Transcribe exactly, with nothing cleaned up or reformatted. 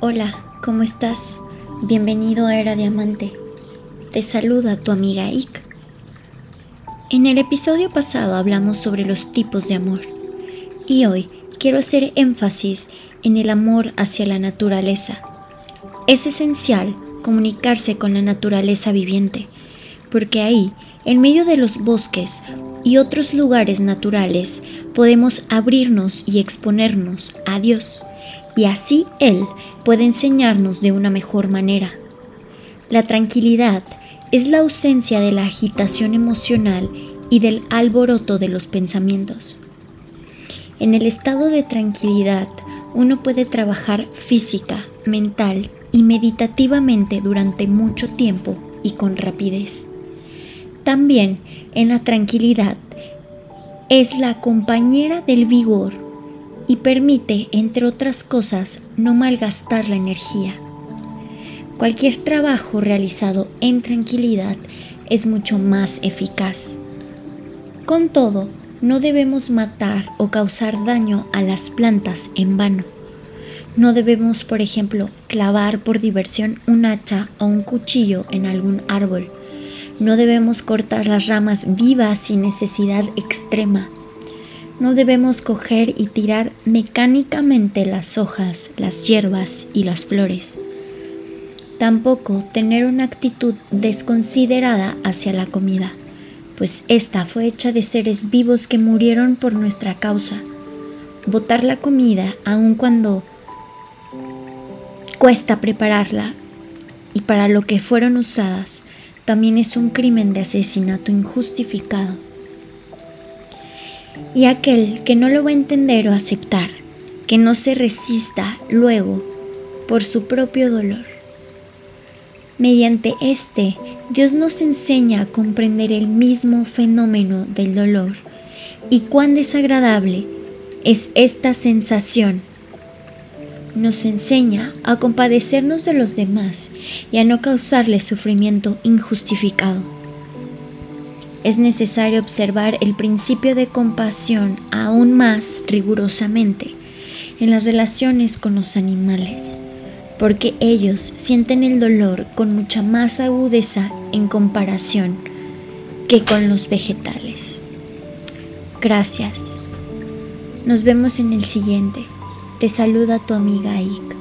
Hola, ¿cómo estás? Bienvenido a Era Diamante. Te saluda tu amiga Ick. En el episodio pasado hablamos sobre los tipos de amor, y hoy quiero hacer énfasis en el amor hacia la naturaleza. Es esencial comunicarse con la naturaleza viviente, porque ahí, en medio de los bosques y otros lugares naturales, podemos abrirnos y exponernos a Dios, y así Él puede enseñarnos de una mejor manera. La tranquilidad es la ausencia de la agitación emocional y del alboroto de los pensamientos. En el estado de tranquilidad, uno puede trabajar física, mental y meditativamente durante mucho tiempo y con rapidez. También en la tranquilidad es la compañera del vigor y permite, entre otras cosas, no malgastar la energía. Cualquier trabajo realizado en tranquilidad es mucho más eficaz. Con todo, no debemos matar o causar daño a las plantas en vano. No debemos, por ejemplo, clavar por diversión un hacha o un cuchillo en algún árbol. No debemos cortar las ramas vivas sin necesidad extrema. No debemos coger y tirar mecánicamente las hojas, las hierbas y las flores. Tampoco tener una actitud desconsiderada hacia la comida, pues esta fue hecha de seres vivos que murieron por nuestra causa. Botar la comida, aun cuando cuesta prepararla y para lo que fueron usadas, también es un crimen de asesinato injustificado. Y aquel que no lo va a entender o aceptar, que no se resista luego por su propio dolor. Mediante este, Dios nos enseña a comprender el mismo fenómeno del dolor y cuán desagradable es esta sensación. Nos enseña a compadecernos de los demás y a no causarles sufrimiento injustificado. Es necesario observar el principio de compasión aún más rigurosamente en las relaciones con los animales, porque ellos sienten el dolor con mucha más agudeza en comparación que con los vegetales. Gracias. Nos vemos en el siguiente. Te saluda tu amiga Ika.